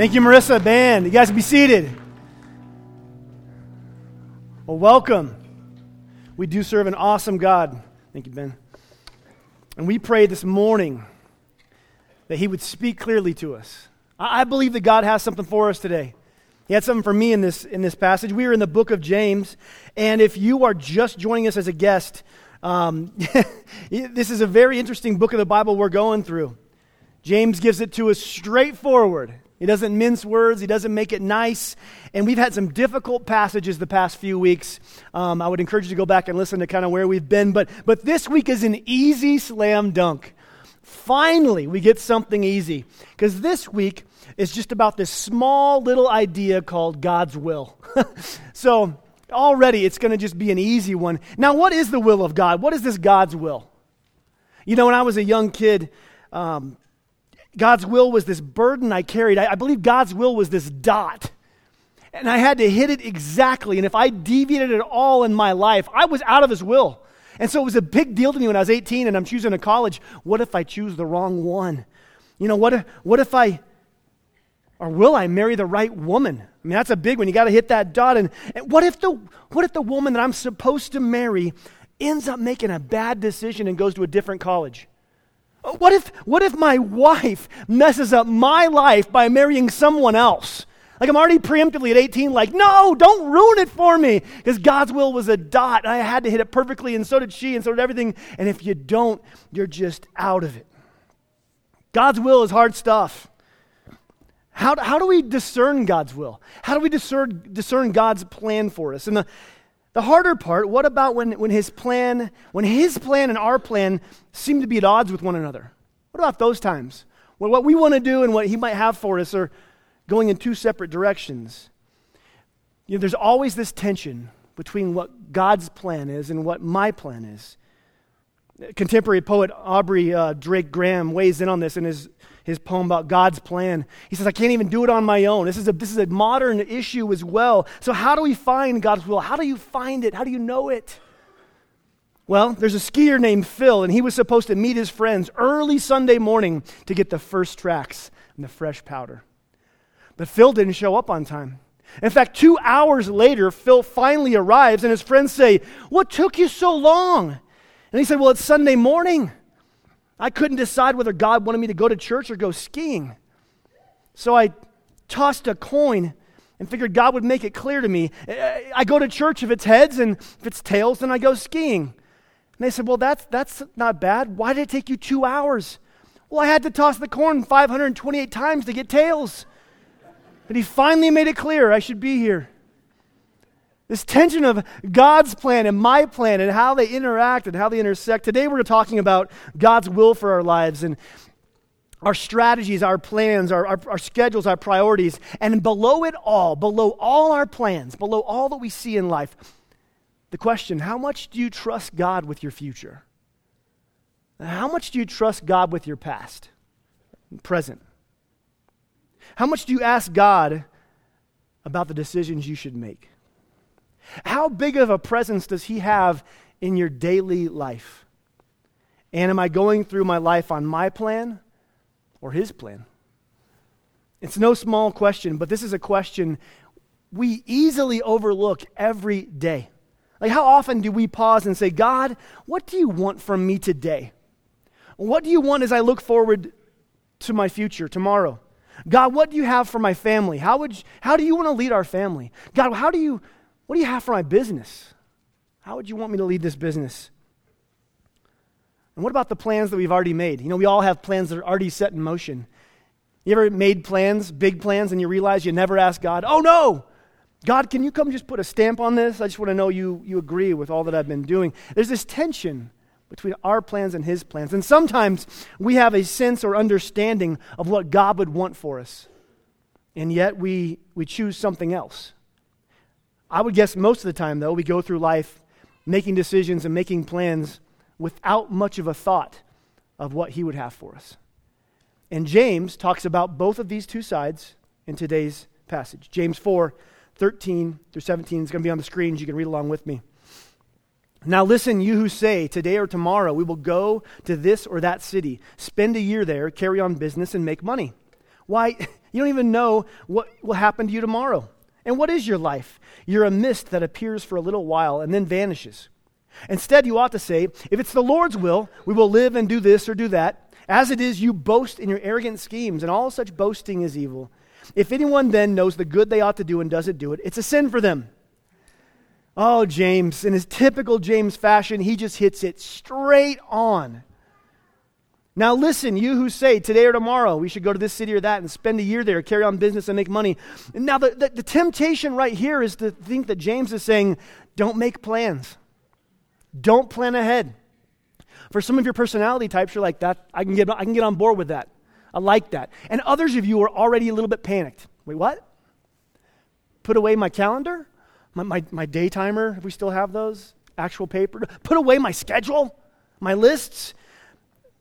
Thank you, Marissa, Ben. You guys can be seated. Well, welcome. We do serve an awesome God. Thank you, Ben. And we prayed this morning that he would speak clearly to us. I believe that God has something for us today. He had something for me in this passage. We are in the book of James, and if you are just joining us as a guest, this is a very interesting book of the Bible we're going through. James gives it to us straightforward. He doesn't mince words. He doesn't make it nice. And we've had some difficult passages the past few weeks. I would encourage you to go back and listen to kind of where we've been. But this week is an easy slam dunk. Finally, we get something easy. Because this week is just about this small little idea called God's will. So already it's going to just be an easy one. Now, what is the will of God? What is this God's will? You know, when I was a young kid, God's will was this burden I carried. I believe God's will was this dot. And I had to hit it exactly. And if I deviated at all in my life, I was out of his will. And so it was a big deal to me when I was 18 and I'm choosing a college. What if I choose the wrong one? You know, will I marry the right woman? I mean, that's a big one. You got to hit that dot. And what if the woman that I'm supposed to marry ends up making a bad decision and goes to a different college? What if my wife messes up my life by marrying someone else? Like, I'm already preemptively at 18, like, no, don't ruin it for me. Because God's will was a dot. I had to hit it perfectly, and so did she, and so did everything. And if you don't, you're just out of it. God's will is hard stuff. How do we discern God's will? How do we discern God's plan for us? And the harder part, what about when his plan and our plan seem to be at odds with one another? What about those times? Well, what we want to do and what he might have for us are going in two separate directions. You know, there's always this tension between what God's plan is and what my plan is. Contemporary poet Aubrey Drake Graham weighs in on this in his poem about God's plan. He says, I can't even do it on my own. This is a modern issue as well. So how do we find God's will? How do you find it? How do you know it? Well, there's a skier named Phil, and he was supposed to meet his friends early Sunday morning to get the first tracks and the fresh powder. But Phil didn't show up on time. In fact, 2 hours later, Phil finally arrives, and his friends say, what took you so long? And he said, well, it's Sunday morning. I couldn't decide whether God wanted me to go to church or go skiing. So I tossed a coin and figured God would make it clear to me. I go to church if it's heads, and if it's tails, then I go skiing. And they said, well, that's not bad. Why did it take you 2 hours? Well, I had to toss the coin 528 times to get tails. But he finally made it clear I should be here. This tension of God's plan and my plan and how they interact and how they intersect. Today we're talking about God's will for our lives and our strategies, our plans, our schedules, our priorities. And below it all, below all our plans, below all that we see in life, the question, how much do you trust God with your future? How much do you trust God with your past and present? How much do you ask God about the decisions you should make? How big of a presence does he have in your daily life? And am I going through my life on my plan or his plan? It's no small question, but this is a question we easily overlook every day. Like, how often do we pause and say, God, what do you want from me today? What do you want as I look forward to my future tomorrow? God, what do you have for my family? How do you want to lead our family? God, what do you have for my business? How would you want me to lead this business? And what about the plans that we've already made? You know, we all have plans that are already set in motion. You ever made plans, big plans, and you realize you never asked God, oh no, God, can you come just put a stamp on this? I just want to know you agree with all that I've been doing. There's this tension between our plans and his plans. And sometimes we have a sense or understanding of what God would want for us. And yet we choose something else. I would guess most of the time, though, we go through life making decisions and making plans without much of a thought of what he would have for us. And James talks about both of these two sides in today's passage. James 4:13-17 is going to be on the screens. You can read along with me. Now listen, you who say, today or tomorrow we will go to this or that city, spend a year there, carry on business, and make money. Why, You don't even know what will happen to you tomorrow. And what is your life? You're a mist that appears for a little while and then vanishes. Instead, you ought to say, if it's the Lord's will, we will live and do this or do that. As it is, you boast in your arrogant schemes, and all such boasting is evil. If anyone then knows the good they ought to do and doesn't do it, it's a sin for them. Oh, James, in his typical James fashion, he just hits it straight on. Now listen, you who say today or tomorrow we should go to this city or that and spend a year there, carry on business and make money. Now the temptation right here is to think that James is saying, don't make plans. Don't plan ahead. For some of your personality types, you're like, that I can get on board with that. I like that. And others of you are already a little bit panicked. Wait, what? Put away my calendar? My day timer, if we still have those? Actual paper? Put away my schedule? My lists?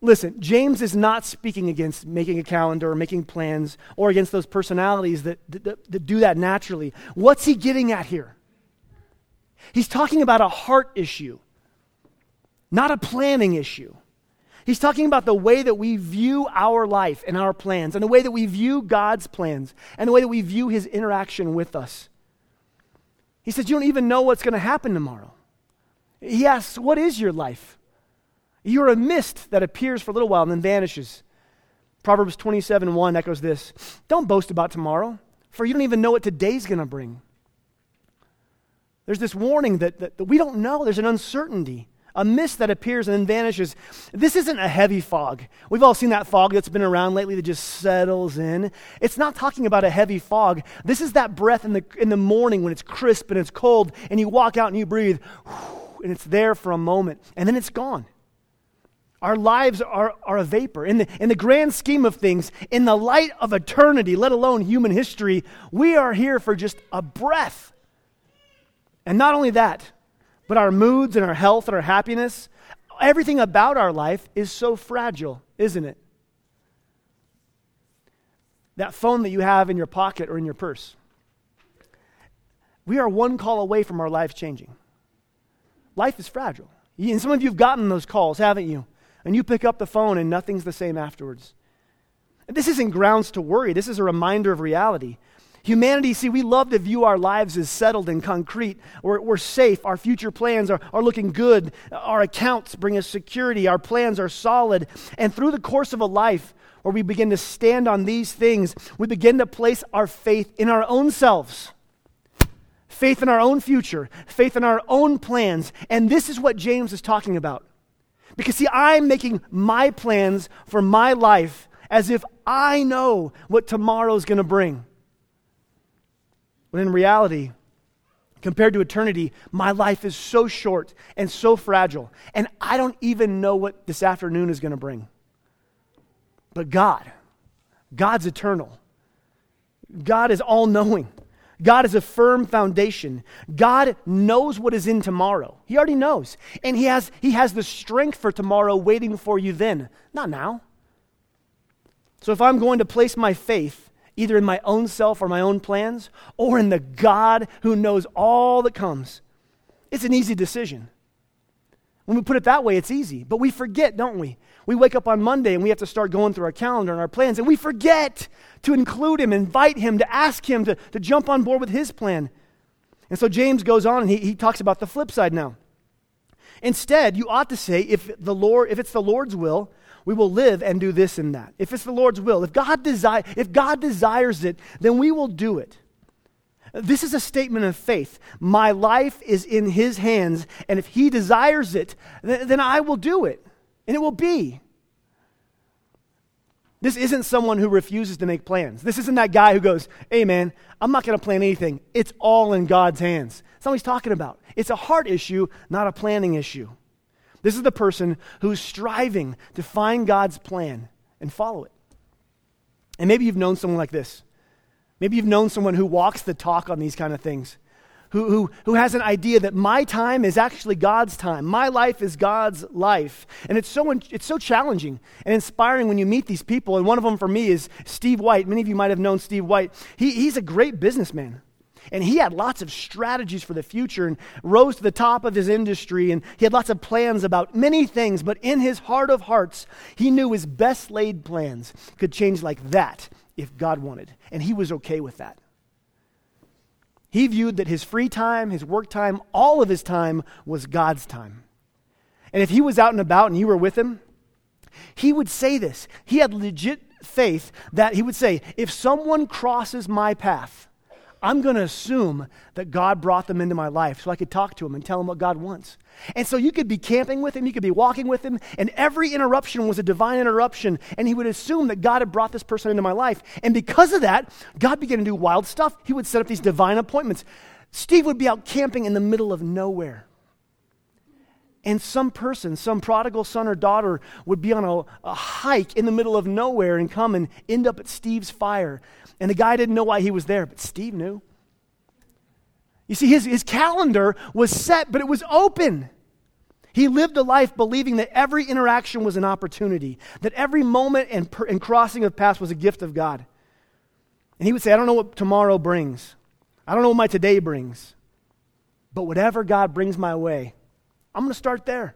Listen, James is not speaking against making a calendar or making plans or against those personalities that do that naturally. What's he getting at here? He's talking about a heart issue, not a planning issue. He's talking about the way that we view our life and our plans and the way that we view God's plans and the way that we view his interaction with us. He says, you don't even know what's going to happen tomorrow. He asks, what is your life? You're a mist that appears for a little while and then vanishes. Proverbs 27:1 echoes this. Don't boast about tomorrow, for you don't even know what today's going to bring. There's this warning that we don't know. There's an uncertainty, a mist that appears and then vanishes. This isn't a heavy fog. We've all seen that fog that's been around lately that just settles in. It's not talking about a heavy fog. This is that breath in the morning when it's crisp and it's cold and you walk out and you breathe, and it's there for a moment, and then it's gone. Our lives are a vapor. In the grand scheme of things, in the light of eternity, let alone human history, we are here for just a breath. And not only that, but our moods and our health and our happiness, everything about our life is so fragile, isn't it? That phone that you have in your pocket or in your purse, we are one call away from our life changing. Life is fragile. And some of you have gotten those calls, haven't you? And you pick up the phone and nothing's the same afterwards. This isn't grounds to worry. This is a reminder of reality. Humanity, see, we love to view our lives as settled and concrete. We're safe. Our future plans are looking good. Our accounts bring us security. Our plans are solid. And through the course of a life where we begin to stand on these things, we begin to place our faith in our own selves. Faith in our own future, faith in our own plans. And this is what James is talking about. Because see, I'm making my plans for my life as if I know what tomorrow's going to bring. When in reality, compared to eternity, my life is so short and so fragile, and I don't even know what this afternoon is going to bring. But God's eternal. God is all-knowing. God is a firm foundation. God knows what is in tomorrow. He already knows. And he has the strength for tomorrow waiting for you then, not now. So if I'm going to place my faith either in my own self or my own plans or in the God who knows all that comes, it's an easy decision. When we put it that way, it's easy. But we forget, don't we? We wake up on Monday and we have to start going through our calendar and our plans, and we forget to include him, invite him, to ask him to jump on board with his plan. And so James goes on and he talks about the flip side now. Instead, you ought to say, if it's the Lord's will, we will live and do this and that. If it's the Lord's will, if God desires it, then we will do it. This is a statement of faith. My life is in his hands, and if he desires it, then I will do it, and it will be. This isn't someone who refuses to make plans. This isn't that guy who goes, hey man, I'm not going to plan anything. It's all in God's hands. That's not what he's talking about. It's a heart issue, not a planning issue. This is the person who's striving to find God's plan and follow it. And maybe you've known someone like this. Maybe you've known someone who walks the talk on these kind of things, who has an idea that my time is actually God's time. My life is God's life. And it's so challenging and inspiring when you meet these people. And one of them for me is Steve White. Many of you might have known Steve White. He's a great businessman. And he had lots of strategies for the future and rose to the top of his industry. And he had lots of plans about many things. But in his heart of hearts, he knew his best laid plans could change like that if God wanted, and he was okay with that. He viewed that his free time, his work time, all of his time was God's time. And if he was out and about and you were with him, he would say this. He had legit faith that he would say, if someone crosses my path, I'm going to assume that God brought them into my life so I could talk to him and tell him what God wants. And so you could be camping with him, you could be walking with him, and every interruption was a divine interruption, and he would assume that God had brought this person into my life. And because of that, God began to do wild stuff. He would set up these divine appointments. Steve would be out camping in the middle of nowhere. And some person, some prodigal son or daughter would be on a hike in the middle of nowhere and come and end up at Steve's fire. And the guy didn't know why he was there, but Steve knew. You see, his calendar was set, but it was open. He lived a life believing that every interaction was an opportunity, that every moment and crossing of paths was a gift of God. And he would say, I don't know what tomorrow brings. I don't know what my today brings. But whatever God brings my way, I'm going to start there.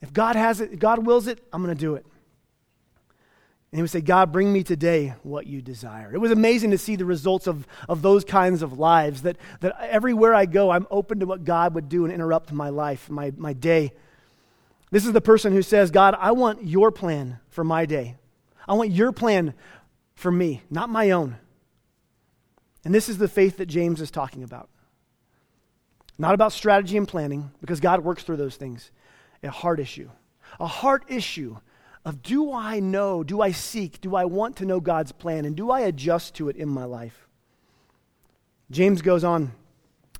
If God has it, if God wills it, I'm going to do it. And he would say, God, bring me today what you desire. It was amazing to see the results of those kinds of lives, that everywhere I go, I'm open to what God would do and interrupt my life, my day. This is the person who says, God, I want your plan for my day. I want your plan for me, not my own. And this is the faith that James is talking about. Not about strategy and planning, because God works through those things. A heart issue of, do I know, do I seek, do I want to know God's plan, and do I adjust to it in my life? James goes on,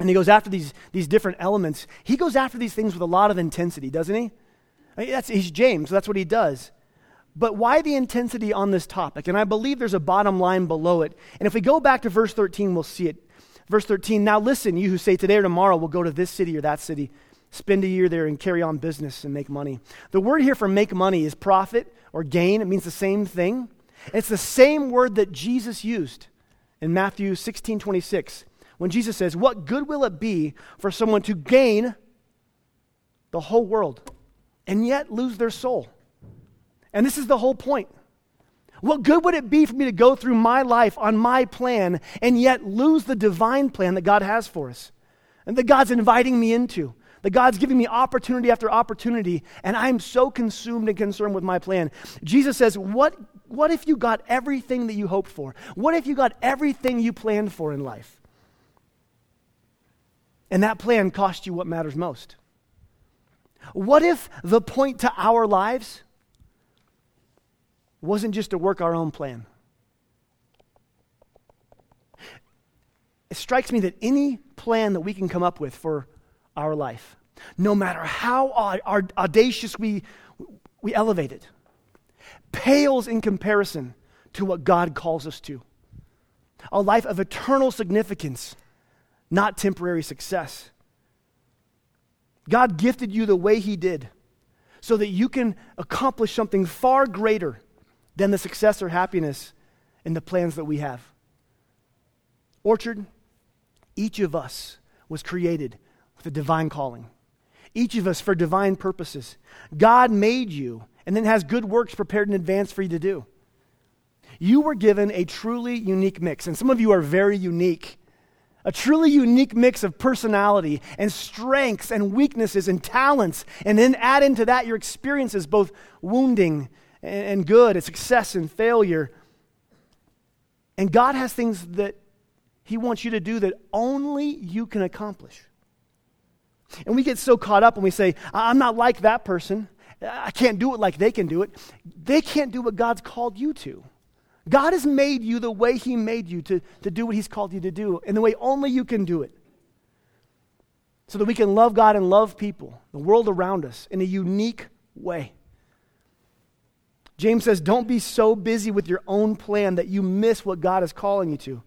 and he goes after these different elements. He goes after these things with a lot of intensity, doesn't he? I mean, he's James, so that's what he does. But why the intensity on this topic? And I believe there's a bottom line below it. And if we go back to verse 13, we'll see it. Verse 13, now listen, you who say today or tomorrow we'll go to this city or that city, spend a year there and carry on business and make money. The word here for make money is profit or gain. It means the same thing. It's the same word that Jesus used in Matthew 16:26 when Jesus says, what good will it be for someone to gain the whole world and yet lose their soul? And this is the whole point. What good would it be for me to go through my life on my plan and yet lose the divine plan that God has for us, and that God's inviting me into, that God's giving me opportunity after opportunity, and I'm so consumed and concerned with my plan? Jesus says, what if you got everything that you hoped for? What if you got everything you planned for in life, and that plan cost you what matters most? What if the point to our lives wasn't just to work our own plan? It strikes me that any plan that we can come up with for our life, no matter how audacious we elevate it, pales in comparison to what God calls us to. A life of eternal significance, not temporary success. God gifted you the way he did so that you can accomplish something far greater than the success or happiness in the plans that we have. Orchard, each of us was created with a divine calling. Each of us for divine purposes. God made you and then has good works prepared in advance for you to do. You were given a truly unique mix, and some of you are very unique. A truly unique mix of personality and strengths and weaknesses and talents, and then add into that your experiences, both wounding and good, and success and failure. And God has things that he wants you to do that only you can accomplish. And we get so caught up when we say, I'm not like that person. I can't do it like they can do it. They can't do what God's called you to. God has made you the way he made you to do what he's called you to do, and the way only you can do it, so that we can love God and love people, the world around us, in a unique way. James says, don't be so busy with your own plan that you miss what God is calling you to,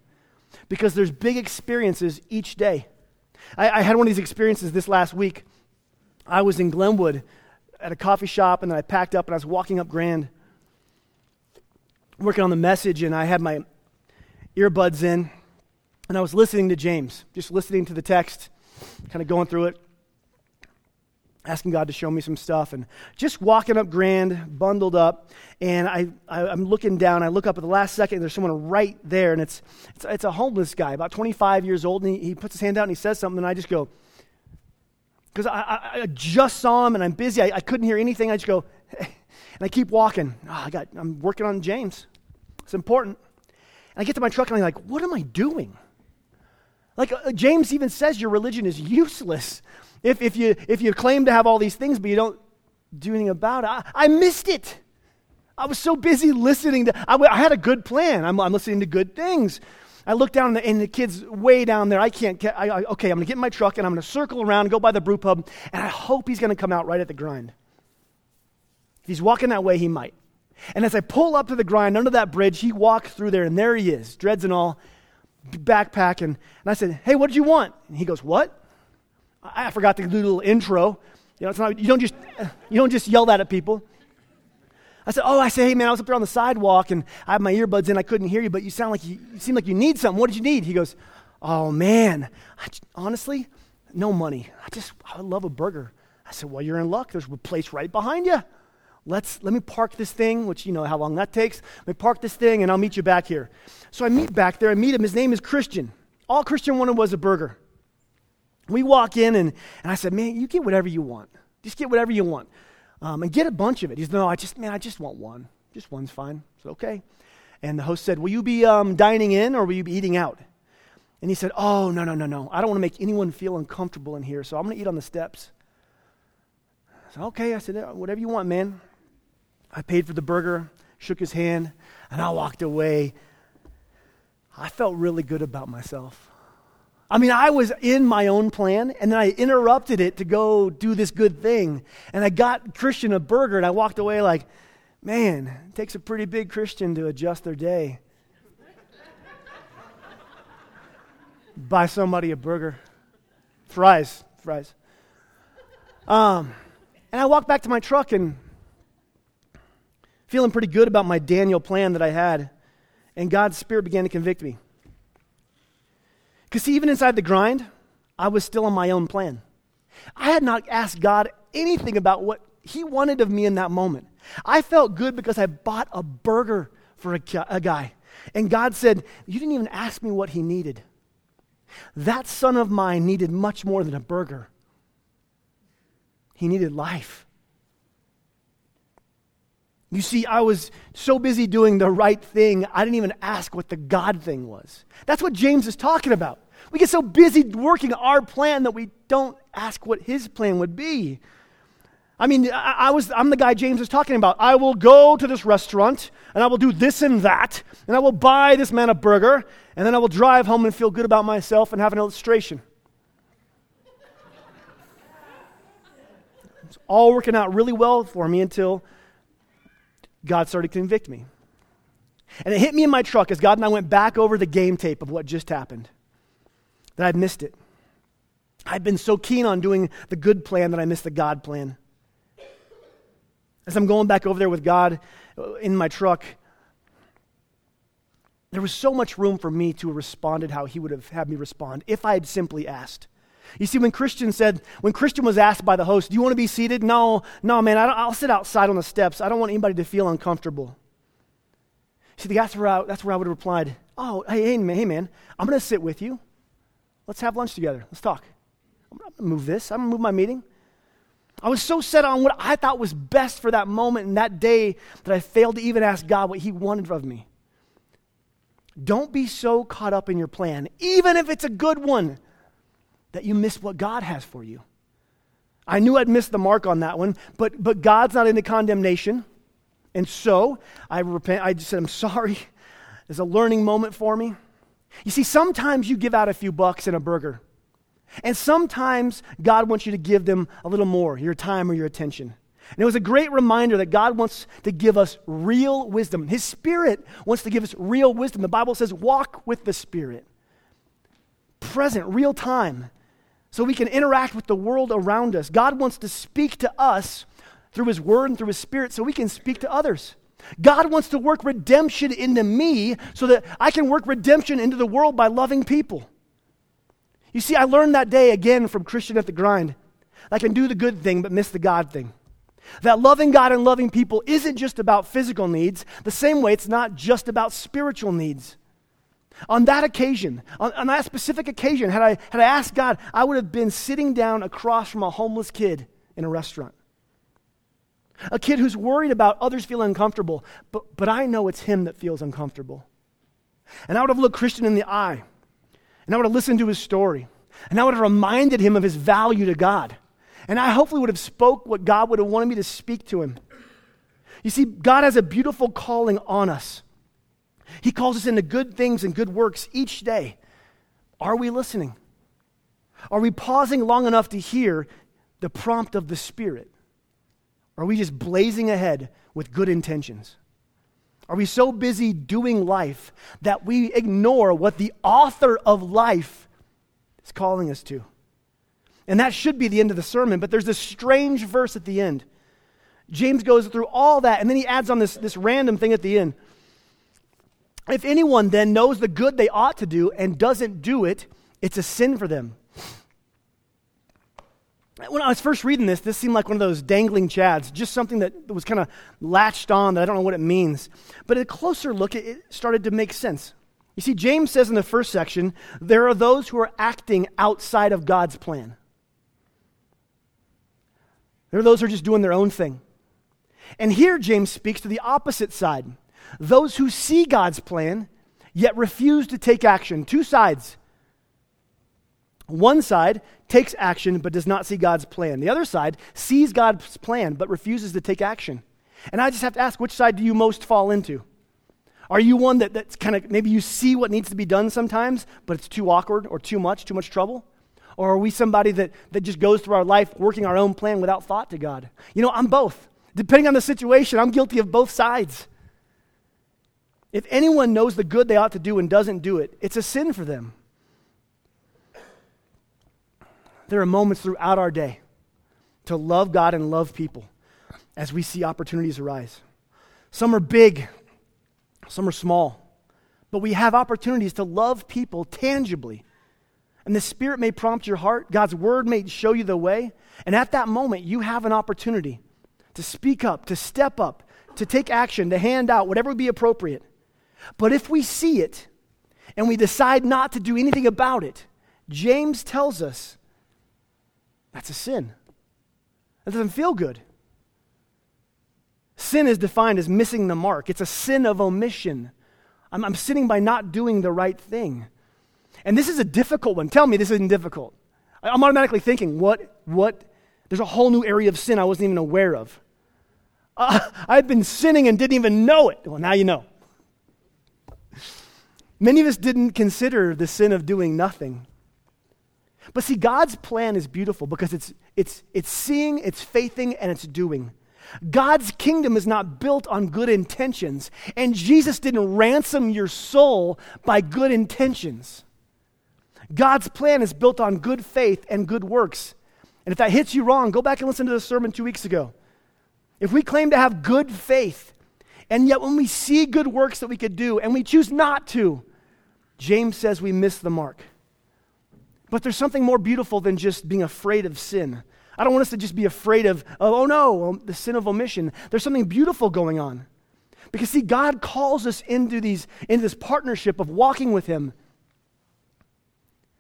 because there's big experiences each day. I had one of these experiences this last week. I was in Glenwood at a coffee shop, and then I packed up, and I was walking up Grand, working on the message, and I had my earbuds in, and I was listening to James, just listening to the text, kind of going through it. asking God to show me some stuff, and just walking up Grand, bundled up, and I'm looking down. I look up at the last second, and there's someone right there, and it's a homeless guy, about 25 years old, and he puts his hand out, and he says something, and I just go, because I just saw him, and I'm busy. I couldn't hear anything. I just go, hey, and I keep walking. Oh, I'm working on James. It's important. And I get to my truck, and I'm like, what am I doing? Like, James even says your religion is useless if you claim to have all these things, but you don't do anything about it. I missed it. I was so busy listening to, I had a good plan. I'm listening to good things. I look down, and the kid's way down there. Okay, I'm going to get in my truck, and I'm going to circle around and go by the brew pub, and I hope he's going to come out right at the grind. If he's walking that way, he might. And as I pull up to the grind under that bridge, he walks through there, and there he is, dreads and all, backpack, and I said, hey, what did you want? And he goes, what? I forgot to do a little intro. It's not, you don't just yell that at people. I said, hey man, I was up there on the sidewalk and I had my earbuds in, I couldn't hear you, but you seem like you need something. What did you need? He goes, oh man, honestly, no money. I would love a burger. I said, well, you're in luck. There's a place right behind you. Let me park this thing, which you know how long that takes. Let me park this thing and I'll meet you back here. So I meet him. His name is Christian. All Christian wanted was a burger. We walk in and I said, man, you get whatever you want. Just get whatever you want. And get a bunch of it. He's no, I just want one. Just one's fine. I said, okay. And the host said, will you be dining in or will you be eating out? And he said, oh, no. I don't want to make anyone feel uncomfortable in here, so I'm going to eat on the steps. I said, okay. I said, whatever you want, man. I paid for the burger, shook his hand, and I walked away. I felt really good about myself. I mean, I was in my own plan, and then I interrupted it to go do this good thing. And I got Christian a burger, and I walked away like, man, it takes a pretty big Christian to adjust their day. Buy somebody a burger. Fries. And I walked back to my truck and feeling pretty good about my Daniel plan that I had. And God's Spirit began to convict me. Because see, even inside the grind, I was still on my own plan. I had not asked God anything about what he wanted of me in that moment. I felt good because I bought a burger for a guy. And God said, you didn't even ask me what he needed. That son of mine needed much more than a burger. He needed life. You see, I was so busy doing the right thing, I didn't even ask what the God thing was. That's what James is talking about. We get so busy working our plan that we don't ask what his plan would be. I mean, I'm the guy James is talking about. I will go to this restaurant, and I will do this and that, and I will buy this man a burger, and then I will drive home and feel good about myself and have an illustration. It's all working out really well for me until God started to convict me. And it hit me in my truck as God and I went back over the game tape of what just happened, that I'd missed it. I'd been so keen on doing the good plan that I missed the God plan. As I'm going back over there with God in my truck, there was so much room for me to have responded how he would have had me respond if I had simply asked. You see, when Christian was asked by the host, do you want to be seated? No, man, I'll sit outside on the steps. I don't want anybody to feel uncomfortable. See, that's where I would have replied, oh, hey, man, I'm going to sit with you. Let's have lunch together. Let's talk. I'm going to move this. I'm going to move my meeting. I was so set on what I thought was best for that moment and that day that I failed to even ask God what he wanted of me. Don't be so caught up in your plan, even if it's a good one, that you miss what God has for you. I knew I'd missed the mark on that one, but God's not into condemnation. And so I repent. I just said, I'm sorry. It's a learning moment for me. You see, sometimes you give out a few bucks and a burger. And sometimes God wants you to give them a little more, your time or your attention. And it was a great reminder that God wants to give us real wisdom. His Spirit wants to give us real wisdom. The Bible says, walk with the Spirit. Present, real time. So we can interact with the world around us. God wants to speak to us through his word and through his Spirit so we can speak to others. God wants to work redemption into me so that I can work redemption into the world by loving people. You see, I learned that day again from Christian at the grind that can do the good thing but miss the God thing. That loving God and loving people isn't just about physical needs, the same way it's not just about spiritual needs. On that occasion, on that specific occasion, had I asked God, I would have been sitting down across from a homeless kid in a restaurant. A kid who's worried about others feeling uncomfortable, but I know it's him that feels uncomfortable. And I would have looked Christian in the eye, and I would have listened to his story, and I would have reminded him of his value to God. And I hopefully would have spoke what God would have wanted me to speak to him. You see, God has a beautiful calling on us. He calls us into good things and good works each day. Are we listening? Are we pausing long enough to hear the prompt of the Spirit? Are we just blazing ahead with good intentions? Are we so busy doing life that we ignore what the author of life is calling us to? And that should be the end of the sermon, but there's this strange verse at the end. James goes through all that, and then he adds on this random thing at the end. If anyone then knows the good they ought to do and doesn't do it, it's a sin for them. When I was first reading this seemed like one of those dangling chads, just something that was kind of latched on that I don't know what it means. But at a closer look, it started to make sense. You see, James says in the first section, there are those who are acting outside of God's plan. There are those who are just doing their own thing. And here James speaks to the opposite side. Those who see God's plan, yet refuse to take action. Two sides. One side takes action but does not see God's plan. The other side sees God's plan but refuses to take action. And I just have to ask, which side do you most fall into? Are you one that's kind of, maybe you see what needs to be done sometimes, but it's too awkward or too much trouble? Or are we somebody that just goes through our life working our own plan without thought to God? You know, I'm both. Depending on the situation, I'm guilty of both sides. If anyone knows the good they ought to do and doesn't do it, it's a sin for them. There are moments throughout our day to love God and love people as we see opportunities arise. Some are big, some are small, but we have opportunities to love people tangibly. And the Spirit may prompt your heart, God's Word may show you the way, and at that moment you have an opportunity to speak up, to step up, to take action, to hand out, whatever would be appropriate. But if we see it and we decide not to do anything about it, James tells us that's a sin. That doesn't feel good. Sin is defined as missing the mark. It's a sin of omission. I'm sinning by not doing the right thing. And this is a difficult one. Tell me this isn't difficult. I'm automatically thinking, what? There's a whole new area of sin I wasn't even aware of. I've been sinning and didn't even know it. Well, now you know. Many of us didn't consider the sin of doing nothing. But see, God's plan is beautiful because it's seeing, it's faithing, and it's doing. God's kingdom is not built on good intentions, and Jesus didn't ransom your soul by good intentions. God's plan is built on good faith and good works. And if that hits you wrong, go back and listen to the sermon 2 weeks ago. If we claim to have good faith, and yet when we see good works that we could do and we choose not to, James says we miss the mark. But there's something more beautiful than just being afraid of sin. I don't want us to just be afraid of, the sin of omission. There's something beautiful going on. Because see, God calls us into this partnership of walking with Him.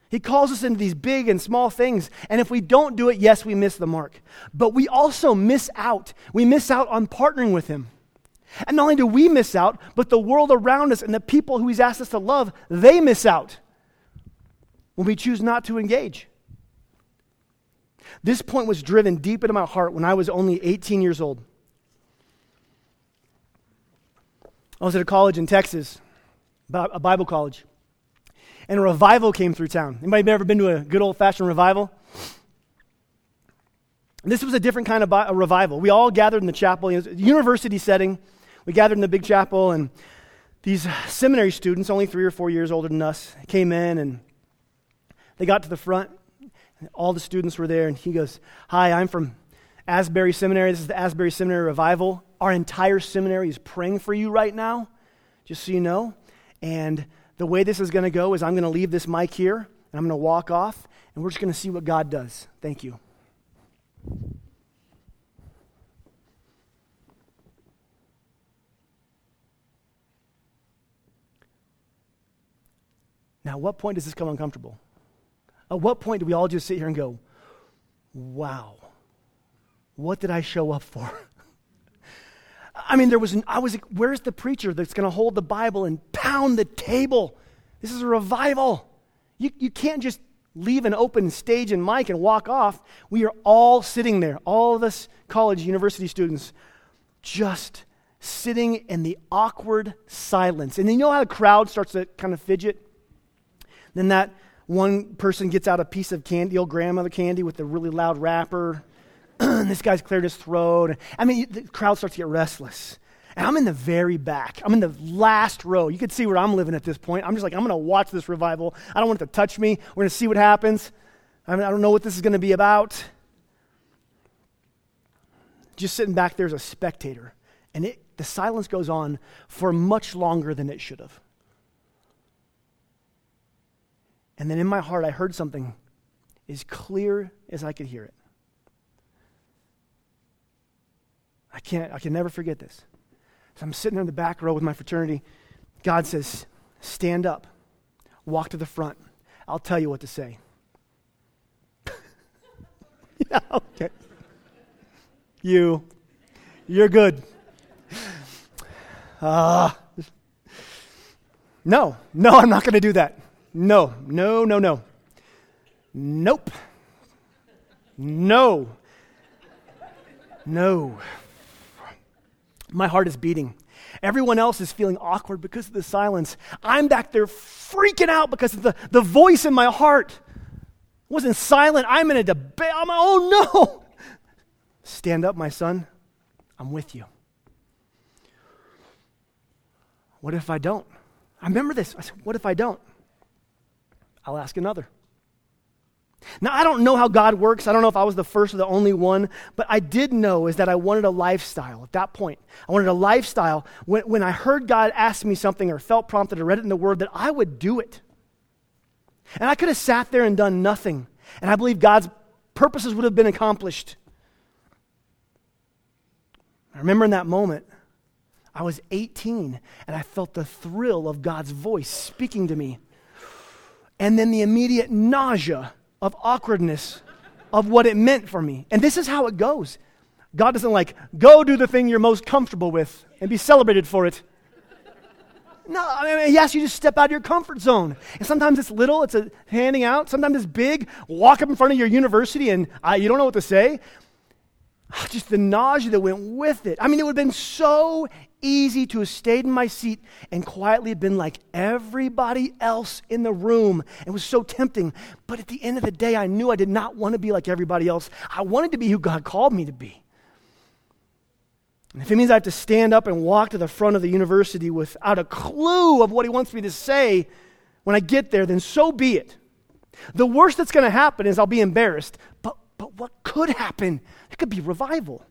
He calls us into these big and small things, and if we don't do it, yes, we miss the mark. But we also miss out. We miss out on partnering with Him. And not only do we miss out, but the world around us and the people who He's asked us to love, they miss out when we choose not to engage. This point was driven deep into my heart when I was only 18 years old. I was at a college in Texas, a Bible college. And a revival came through town. Anybody ever been to a good old-fashioned revival? This was a different kind of a revival. We all gathered in the chapel. It was a university setting. We gathered in the big chapel, and these seminary students, only 3 or 4 years older than us, came in, and they got to the front. All the students were there, and he goes, "Hi, I'm from Asbury Seminary. This is the Asbury Seminary revival. Our entire seminary is praying for you right now, just so you know. And the way this is going to go is I'm going to leave this mic here, and I'm going to walk off, and we're just going to see what God does. Thank you." Now, at what point does this become uncomfortable? At what point do we all just sit here and go, wow, what did I show up for? I mean, where's the preacher that's going to hold the Bible and pound the table? This is a revival. You can't just leave an open stage and mic and walk off. We are all sitting there, all of us college, university students, just sitting in the awkward silence. And then you know how the crowd starts to kind of fidget? Then that one person gets out a piece of candy, the old grandmother candy with the really loud wrapper. This guy's cleared his throat. I mean, the crowd starts to get restless. And I'm in the very back. I'm in the last row. You can see where I'm living at this point. I'm just like, I'm going to watch this revival. I don't want it to touch me. We're going to see what happens. I mean, I don't know what this is going to be about. Just sitting back there as a spectator. And the silence goes on for much longer than it should have. And then in my heart, I heard something as clear as I could hear it. I can never forget this. So I'm sitting in the back row with my fraternity. God says, stand up, walk to the front. I'll tell you what to say. Yeah, okay. You're good. No, I'm not going to do that. No. Nope. No. My heart is beating. Everyone else is feeling awkward because of the silence. I'm back there freaking out because of the voice in my heart. It wasn't silent. I'm in a debate. Oh no. Stand up, my son. I'm with you. What if I don't? I remember this. I said, what if I don't? I'll ask another. Now, I don't know how God works. I don't know if I was the first or the only one, but I did know is that I wanted a lifestyle at that point. I wanted a lifestyle when I heard God ask me something or felt prompted or read it in the Word that I would do it. And I could have sat there and done nothing, and I believe God's purposes would have been accomplished. I remember in that moment, I was 18, and I felt the thrill of God's voice speaking to me. And then the immediate nausea of awkwardness of what it meant for me. And this is how it goes. God doesn't go do the thing you're most comfortable with and be celebrated for it. No, I mean, yes, you just step out of your comfort zone. And sometimes it's little, it's a handing out. Sometimes it's big, walk up in front of your university and you don't know what to say. Just the nausea that went with it. I mean, it would have been so easy to have stayed in my seat and quietly been like everybody else in the room. It was so tempting. But at the end of the day, I knew I did not want to be like everybody else. I wanted to be who God called me to be. And if it means I have to stand up and walk to the front of the university without a clue of what he wants me to say when I get there, then so be it. The worst that's going to happen is I'll be embarrassed. But what could happen? It could be revival.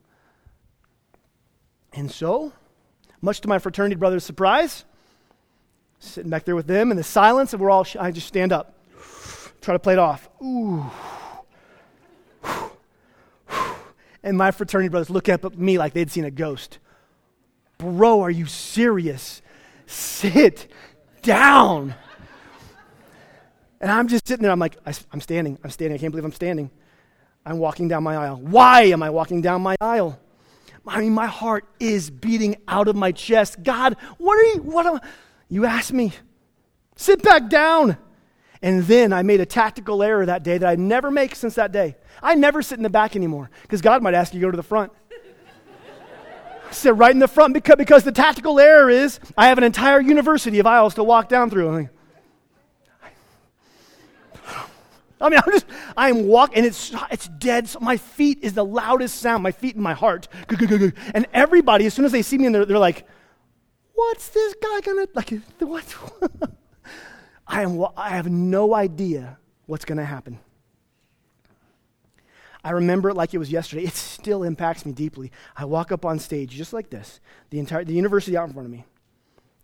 And so, much to my fraternity brother's surprise, sitting back there with them in the silence, and we're all, I just stand up, try to play it off. Ooh. And my fraternity brothers look up at me like they'd seen a ghost. Bro, are you serious? Sit down. And I'm just sitting there, I'm like, I'm standing, I can't believe I'm standing. I'm walking down my aisle. Why am I walking down my aisle? I mean, my heart is beating out of my chest. God, you asked me. Sit back down. And then I made a tactical error that day that I never make since that day. I never sit in the back anymore because God might ask you to go to the front. Sit right in the front because the tactical error is I have an entire university of aisles to walk down through. I'm walking, and it's dead. So my feet is the loudest sound, my feet and my heart. And everybody, as soon as they see me, and they're like, what's this guy going to, what? I have no idea what's going to happen. I remember it like it was yesterday. It still impacts me deeply. I walk up on stage just like this, the university out in front of me,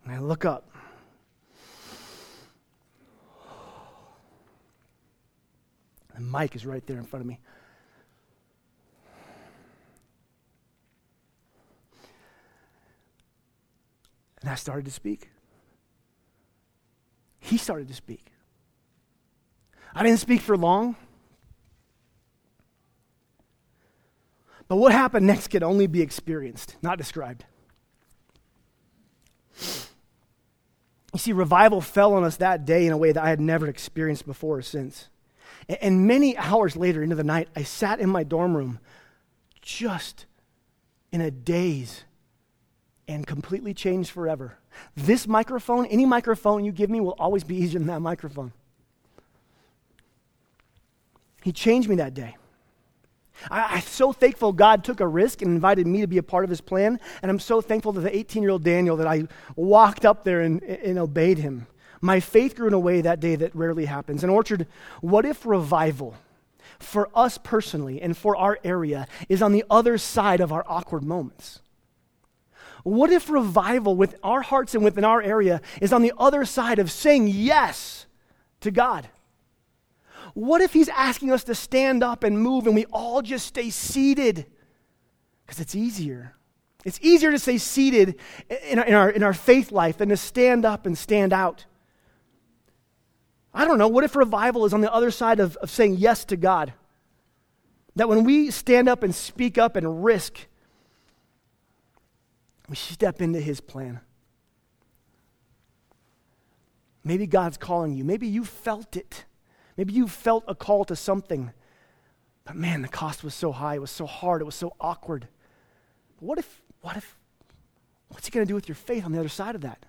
and I look up. The mic is right there in front of me. I started to speak. He started to speak. I didn't speak for long. But what happened next could only be experienced, not described. You see, revival fell on us that day in a way that I had never experienced before or since. And many hours later into the night, I sat in my dorm room just in a daze and completely changed forever. This microphone, any microphone you give me, will always be easier than that microphone. He changed me that day. I'm so thankful God took a risk and invited me to be a part of his plan, and I'm so thankful to the 18-year-old Daniel that I walked up there and obeyed him. My faith grew in a way that day that rarely happens. And Orchard, what if revival for us personally and for our area is on the other side of our awkward moments? What if revival with our hearts and within our area is on the other side of saying yes to God? What if he's asking us to stand up and move and we all just stay seated? Because it's easier. It's easier to stay seated in our faith life than to stand up and stand out. I don't know. What if revival is on the other side of saying yes to God? That when we stand up and speak up and risk, we step into his plan. Maybe God's calling you. Maybe you felt it. Maybe you felt a call to something, but man, the cost was so high, it was so hard, it was so awkward. But what's he going to do with your faith on the other side of that?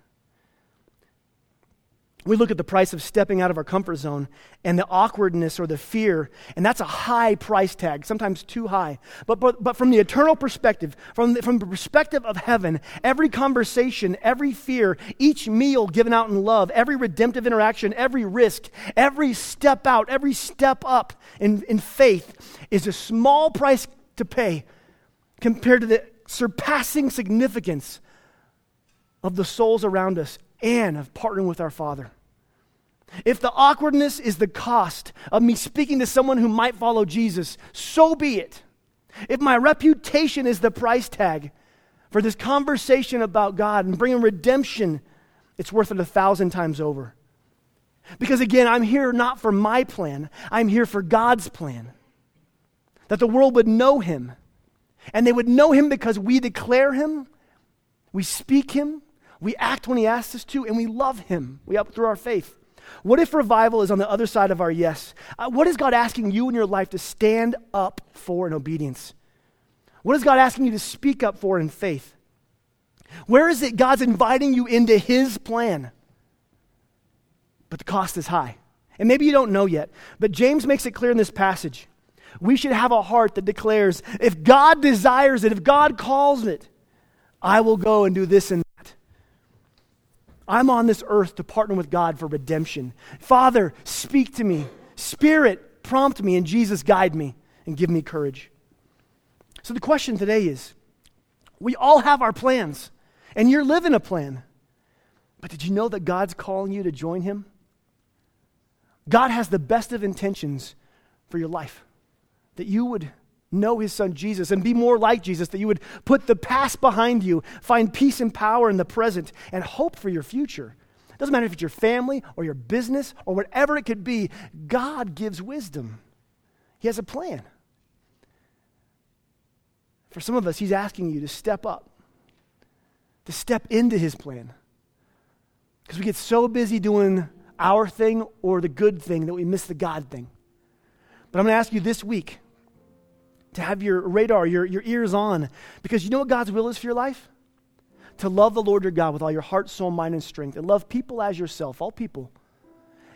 We look at the price of stepping out of our comfort zone and the awkwardness or the fear, and that's a high price tag, sometimes too high. But from the eternal perspective, from the perspective of heaven, every conversation, every fear, each meal given out in love, every redemptive interaction, every risk, every step out, every step up in faith is a small price to pay compared to the surpassing significance of the souls around us and of partnering with our Father. If the awkwardness is the cost of me speaking to someone who might follow Jesus, so be it. If my reputation is the price tag for this conversation about God and bringing redemption, it's worth it 1,000 times over. Because again, I'm here not for my plan, I'm here for God's plan. That the world would know him. And they would know him because we declare him, we speak him, we act when he asks us to, and we love him. We up through our faith. What if revival is on the other side of our yes? What is God asking you in your life to stand up for in obedience? What is God asking you to speak up for in faith? Where is it God's inviting you into his plan? But the cost is high. And maybe you don't know yet, but James makes it clear in this passage. We should have a heart that declares, if God desires it, if God calls it, I will go and do this and I'm on this earth to partner with God for redemption. Father, speak to me. Spirit, prompt me. And Jesus, guide me and give me courage. So the question today is, we all have our plans, and you're living a plan. But did you know that God's calling you to join him? God has the best of intentions for your life, that you would know his son Jesus and be more like Jesus, that you would put the past behind you, find peace and power in the present, and hope for your future. It doesn't matter if it's your family or your business or whatever it could be. God gives wisdom. He has a plan. For some of us, he's asking you to step up, to step into his plan. Because we get so busy doing our thing or the good thing that we miss the God thing. But I'm going to ask you this week to have your radar, your ears on. Because you know what God's will is for your life? To love the Lord your God with all your heart, soul, mind, and strength. And love people as yourself, all people.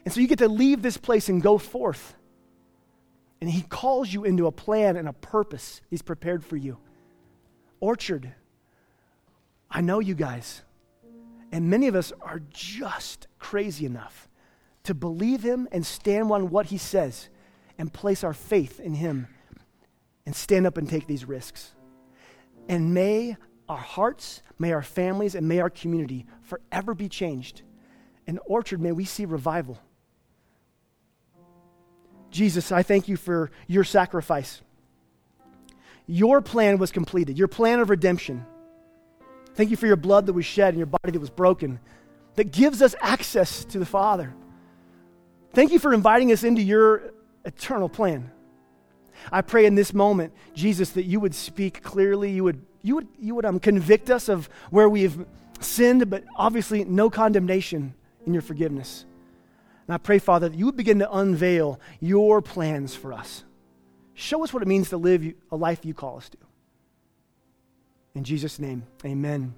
And so you get to leave this place and go forth. And he calls you into a plan and a purpose he's prepared for you. Orchard, I know you guys. And many of us are just crazy enough to believe him and stand on what he says and place our faith in him. And stand up and take these risks. And may our hearts, may our families, and may our community forever be changed. And Orchard, may we see revival. Jesus, I thank you for your sacrifice. Your plan was completed, your plan of redemption. Thank you for your blood that was shed and your body that was broken, that gives us access to the Father. Thank you for inviting us into your eternal plan. I pray in this moment, Jesus, that you would speak clearly. You would convict us of where we have sinned, but obviously no condemnation in your forgiveness. And I pray, Father, that you would begin to unveil your plans for us. Show us what it means to live a life you call us to. In Jesus' name, amen.